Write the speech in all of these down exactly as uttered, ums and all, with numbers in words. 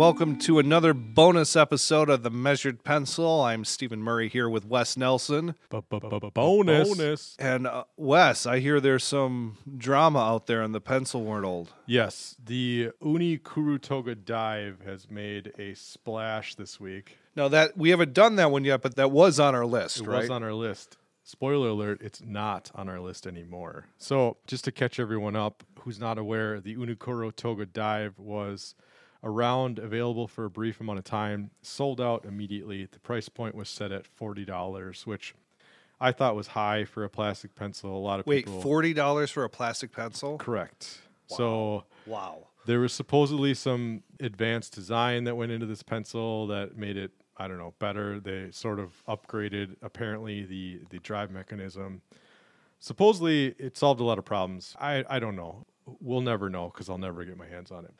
welcome to another bonus episode of The Measured Pencil. I'm Stephen Murray here with Wes Nelson. Bonus. And uh, Wes, I hear there's some drama out there in the pencil world. Yes, the Uni Kuru Toga Dive has made a splash this week. Now, that we haven't done that one yet, but that was on our list, it right? It was on our list. Spoiler alert, it's not on our list anymore. So just to catch everyone up who's not aware, the Uni Kuru Toga Dive was a round available for a brief amount of time, sold out immediately. The price point was set at forty dollars, which I thought was high for a plastic pencil. A lot of Wait, people... Wait, forty dollars for a plastic pencil? Correct. Wow. So wow. There was supposedly some advanced design that went into this pencil that made it, I don't know, better. They sort of upgraded, apparently, the, the drive mechanism. Supposedly, it solved a lot of problems. I, I don't know. We'll never know because I'll never get my hands on it.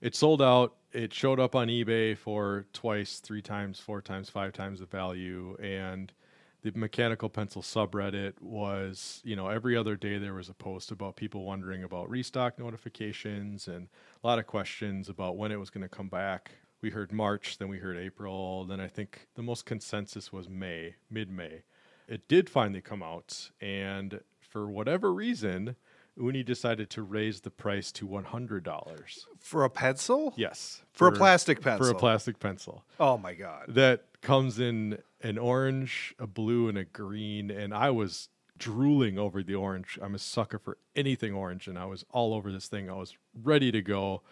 It sold out. It showed up on eBay for twice, three times, four times, five times the value. And the mechanical pencil subreddit was, you know, every other day there was a post about people wondering about restock notifications and a lot of questions about when it was going to come back. We heard March, then we heard April, then I think the most consensus was May, mid-May. It did finally come out, and for whatever reason, Uni decided to raise the price to one hundred dollars. For a pencil? Yes. For, for a plastic pencil? For a plastic pencil. Oh, my God. That comes in an orange, a blue, and a green, and I was drooling over the orange. I'm a sucker for anything orange, and I was all over this thing. I was ready to go.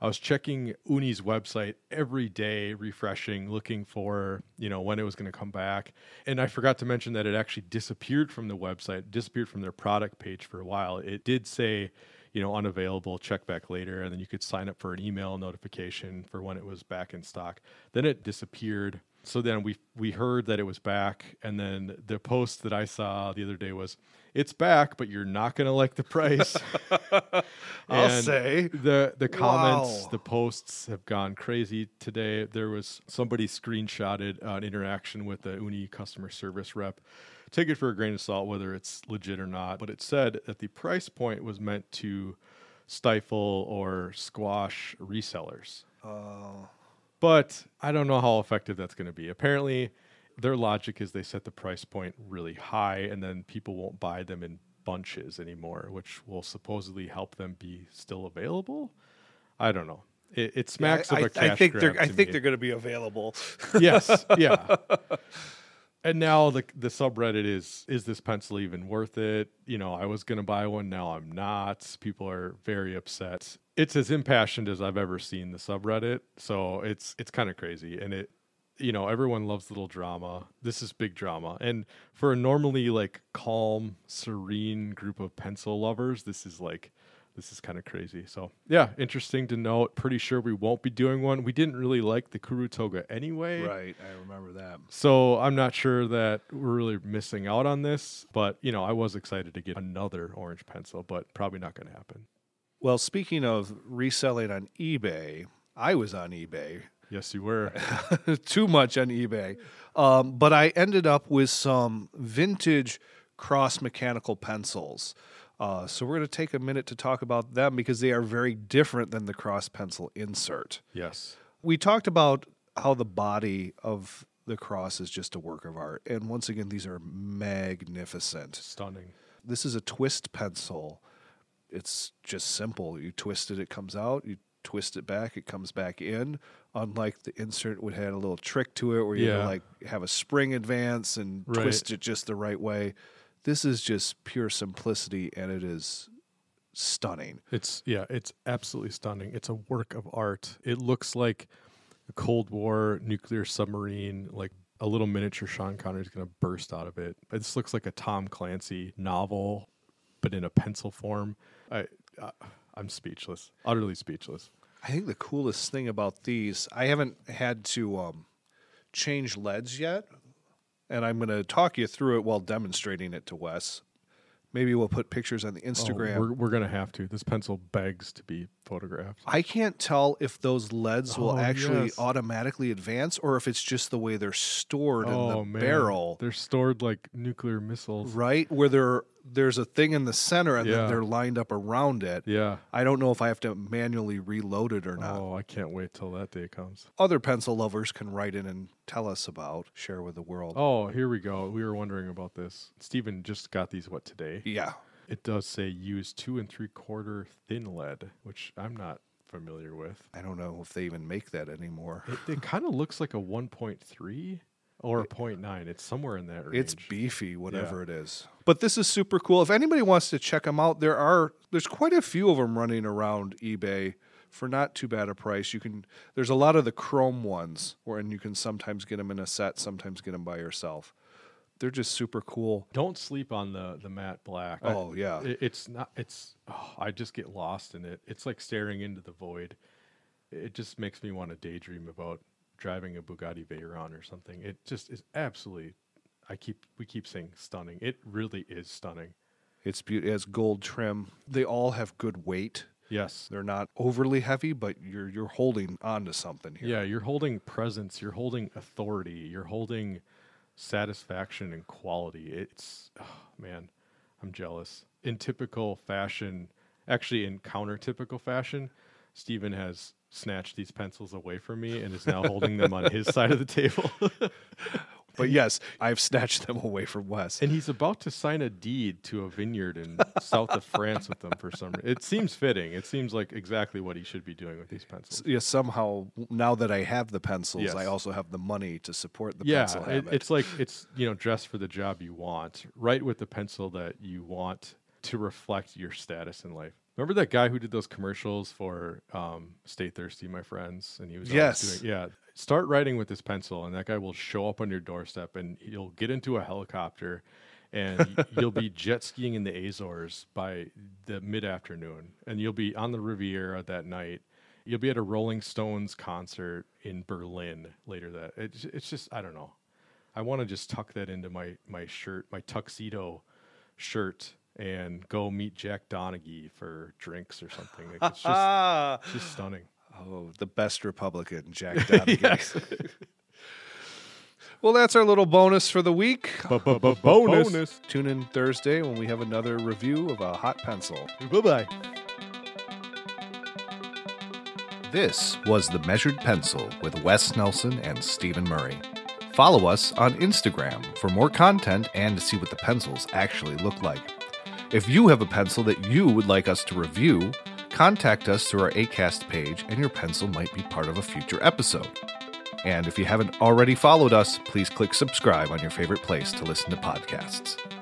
I was checking Uni's website every day, refreshing, looking for, you know, when it was going to come back. And I forgot to mention that it actually disappeared from the website, disappeared from their product page for a while. It did say, you know, unavailable, check back later. And then you could sign up for an email notification for when it was back in stock. Then it disappeared. So then we we heard that it was back. And then the post that I saw the other day was, it's back, but you're not going to like the price. I'll say. The, the comments, wow. The posts have gone crazy today. There was somebody screenshotted uh, an interaction with the Uni customer service rep. Take it for a grain of salt, whether it's legit or not. But it said that the price point was meant to stifle or squash resellers. Oh. But I don't know how effective that's going to be. Apparently, their logic is they set the price point really high, and then people won't buy them in bunches anymore, which will supposedly help them be still available. I don't know. It, it smacks yeah, I, of a cash I think grab they're, I think me. They're going to be available. Yes, yeah. And now the the subreddit is, is this pencil even worth it? You know, I was going to buy one, now I'm not. People are very upset. It's as impassioned as I've ever seen the subreddit, so it's it's kind of crazy. And it, you know, everyone loves little drama. This is big drama. And for a normally like calm, serene group of pencil lovers, this is like, this is kind of crazy. So yeah, interesting to note. Pretty sure we won't be doing one. We didn't really like the Kuru Toga anyway. Right. I remember that. So I'm not sure that we're really missing out on this, but you know, I was excited to get another orange pencil, but probably not going to happen. Well, speaking of reselling on eBay, I was on eBay. Yes, you were. Too much on eBay. Um, but I ended up with some vintage Cross mechanical pencils. Uh, so we're going to take a minute to talk about them because they are very different than the Cross pencil insert. Yes. We talked about how the body of the Cross is just a work of art. And once again, these are magnificent. Stunning. This is a twist pencil. It's just simple. You twist it, it comes out. You twist it back, it comes back in. Unlike the insert, would had a little trick to it where you yeah. like have a spring advance and right. twist it just the right way. This is just pure simplicity, and it is stunning. It's yeah, it's absolutely stunning. It's a work of art. It looks like a Cold War nuclear submarine, like a little miniature Sean Connery is going to burst out of it. This looks like a Tom Clancy novel, but in a pencil form. I, I I'm speechless, utterly speechless. I think the coolest thing about these, I haven't had to um, change leads yet, and I'm going to talk you through it while demonstrating it to Wes. Maybe we'll put pictures on the Instagram. Oh, we're we're going to have to. This pencil begs to be photographed. I can't tell if those leads will oh, actually yes. automatically advance or if it's just the way they're stored oh, in the man. barrel. They're stored like nuclear missiles. Right, where they're there's a thing in the center, and yeah. then they're lined up around it. Yeah. I don't know if I have to manually reload it or not. Oh, I can't wait till that day comes. Other pencil lovers can write in and tell us about, share with the world. Oh, here we go. We were wondering about this. Stephen just got these, what, today? Yeah. It does say use two and three quarter thin lead, which I'm not familiar with. I don't know if they even make that anymore. It, it kind of looks like a one point three. Or a point nine. It's somewhere in that range. It's beefy, whatever yeah. it is. But this is super cool. If anybody wants to check them out, there are there's quite a few of them running around eBay for not too bad a price. You can There's a lot of the chrome ones, where, and you can sometimes get them in a set, sometimes get them by yourself. They're just super cool. Don't sleep on the the matte black. Oh, I, yeah. It, it's not, it's, oh, I just get lost in it. It's like staring into the void. It just makes me want to daydream about driving a Bugatti Veyron or something. It just is absolutely, I keep, we keep saying stunning. It really is stunning. It's beautiful. It has gold trim. They all have good weight. Yes. They're not overly heavy, but you're, you're holding on to something here. Yeah. You're holding presence. You're holding authority. You're holding satisfaction and quality. It's, oh, man, I'm jealous. In typical fashion, actually in counter-typical fashion, Stephen has snatched these pencils away from me and is now holding them on his side of the table. But yes, I've snatched them away from Wes. And he's about to sign a deed to a vineyard in south of France with them for some reason. It seems fitting. It seems like exactly what he should be doing with these pencils. Yeah, somehow, now that I have the pencils, yes. I also have the money to support the yeah, pencil habit. Yeah, it, it's like, it's, you know, dress for the job you want. Write with the pencil that you want to reflect your status in life. Remember that guy who did those commercials for um, Stay Thirsty, My Friends? And he was yes. always doing, yeah. Start writing with this pencil, and that guy will show up on your doorstep, and you'll get into a helicopter, and you'll be jet skiing in the Azores by the mid-afternoon, and you'll be on the Riviera that night. You'll be at a Rolling Stones concert in Berlin later that. It's, it's just, I don't know. I want to just tuck that into my, my shirt, my tuxedo shirt, and go meet Jack Donaghy for drinks or something. Like it's just, it's just stunning. Oh, the best Republican, Jack Donaghy. Well, that's our little bonus for the week. B-b-b-bonus. Bonus. Tune in Thursday when we have another review of a hot pencil. Bye-bye. This was The Measured Pencil with Wes Nelson and Stephen Murray. Follow us on Instagram for more content and to see what the pencils actually look like. If you have a pencil that you would like us to review, contact us through our Acast page and your pencil might be part of a future episode. And if you haven't already followed us, please click subscribe on your favorite place to listen to podcasts.